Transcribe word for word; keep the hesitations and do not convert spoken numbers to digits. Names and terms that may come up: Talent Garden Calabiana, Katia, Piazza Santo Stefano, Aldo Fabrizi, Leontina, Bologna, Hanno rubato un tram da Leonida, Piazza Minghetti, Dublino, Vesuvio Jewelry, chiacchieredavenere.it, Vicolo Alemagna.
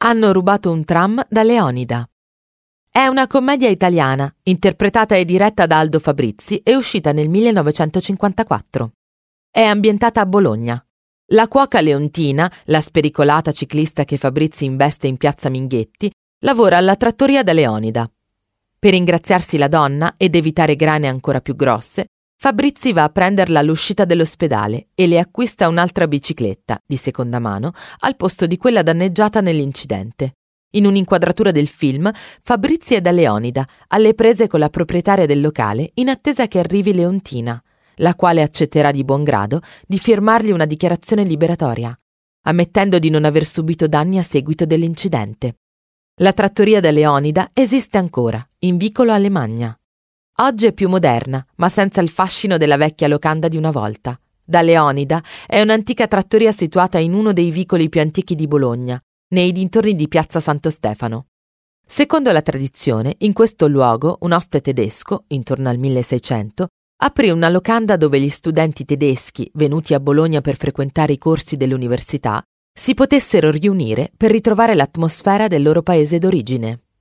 Hanno rubato un tram da Leonida. È una commedia italiana, interpretata e diretta da Aldo Fabrizi e uscita nel millenovecentocinquantaquattro. È ambientata a Bologna. La cuoca Leontina, la spericolata ciclista che Fabrizi investe in Piazza Minghetti, lavora alla trattoria da Leonida. Per ringraziarsi la donna ed evitare grane ancora più grosse, Fabrizi va a prenderla all'uscita dell'ospedale e le acquista un'altra bicicletta, di seconda mano, al posto di quella danneggiata nell'incidente. In un'inquadratura del film, Fabrizi è da Leonida, alle prese con la proprietaria del locale in attesa che arrivi Leontina, la quale accetterà di buon grado di firmargli una dichiarazione liberatoria, ammettendo di non aver subito danni a seguito dell'incidente. La trattoria da Leonida esiste ancora, in Vicolo Alemagna. Oggi è più moderna, ma senza il fascino della vecchia locanda di una volta. Da Leonida è un'antica trattoria situata in uno dei vicoli più antichi di Bologna, nei dintorni di Piazza Santo Stefano. Secondo la tradizione, in questo luogo un oste tedesco, intorno al milleseicento, aprì una locanda dove gli studenti tedeschi, venuti a Bologna per frequentare i corsi dell'università, si potessero riunire per ritrovare l'atmosfera del loro paese d'origine.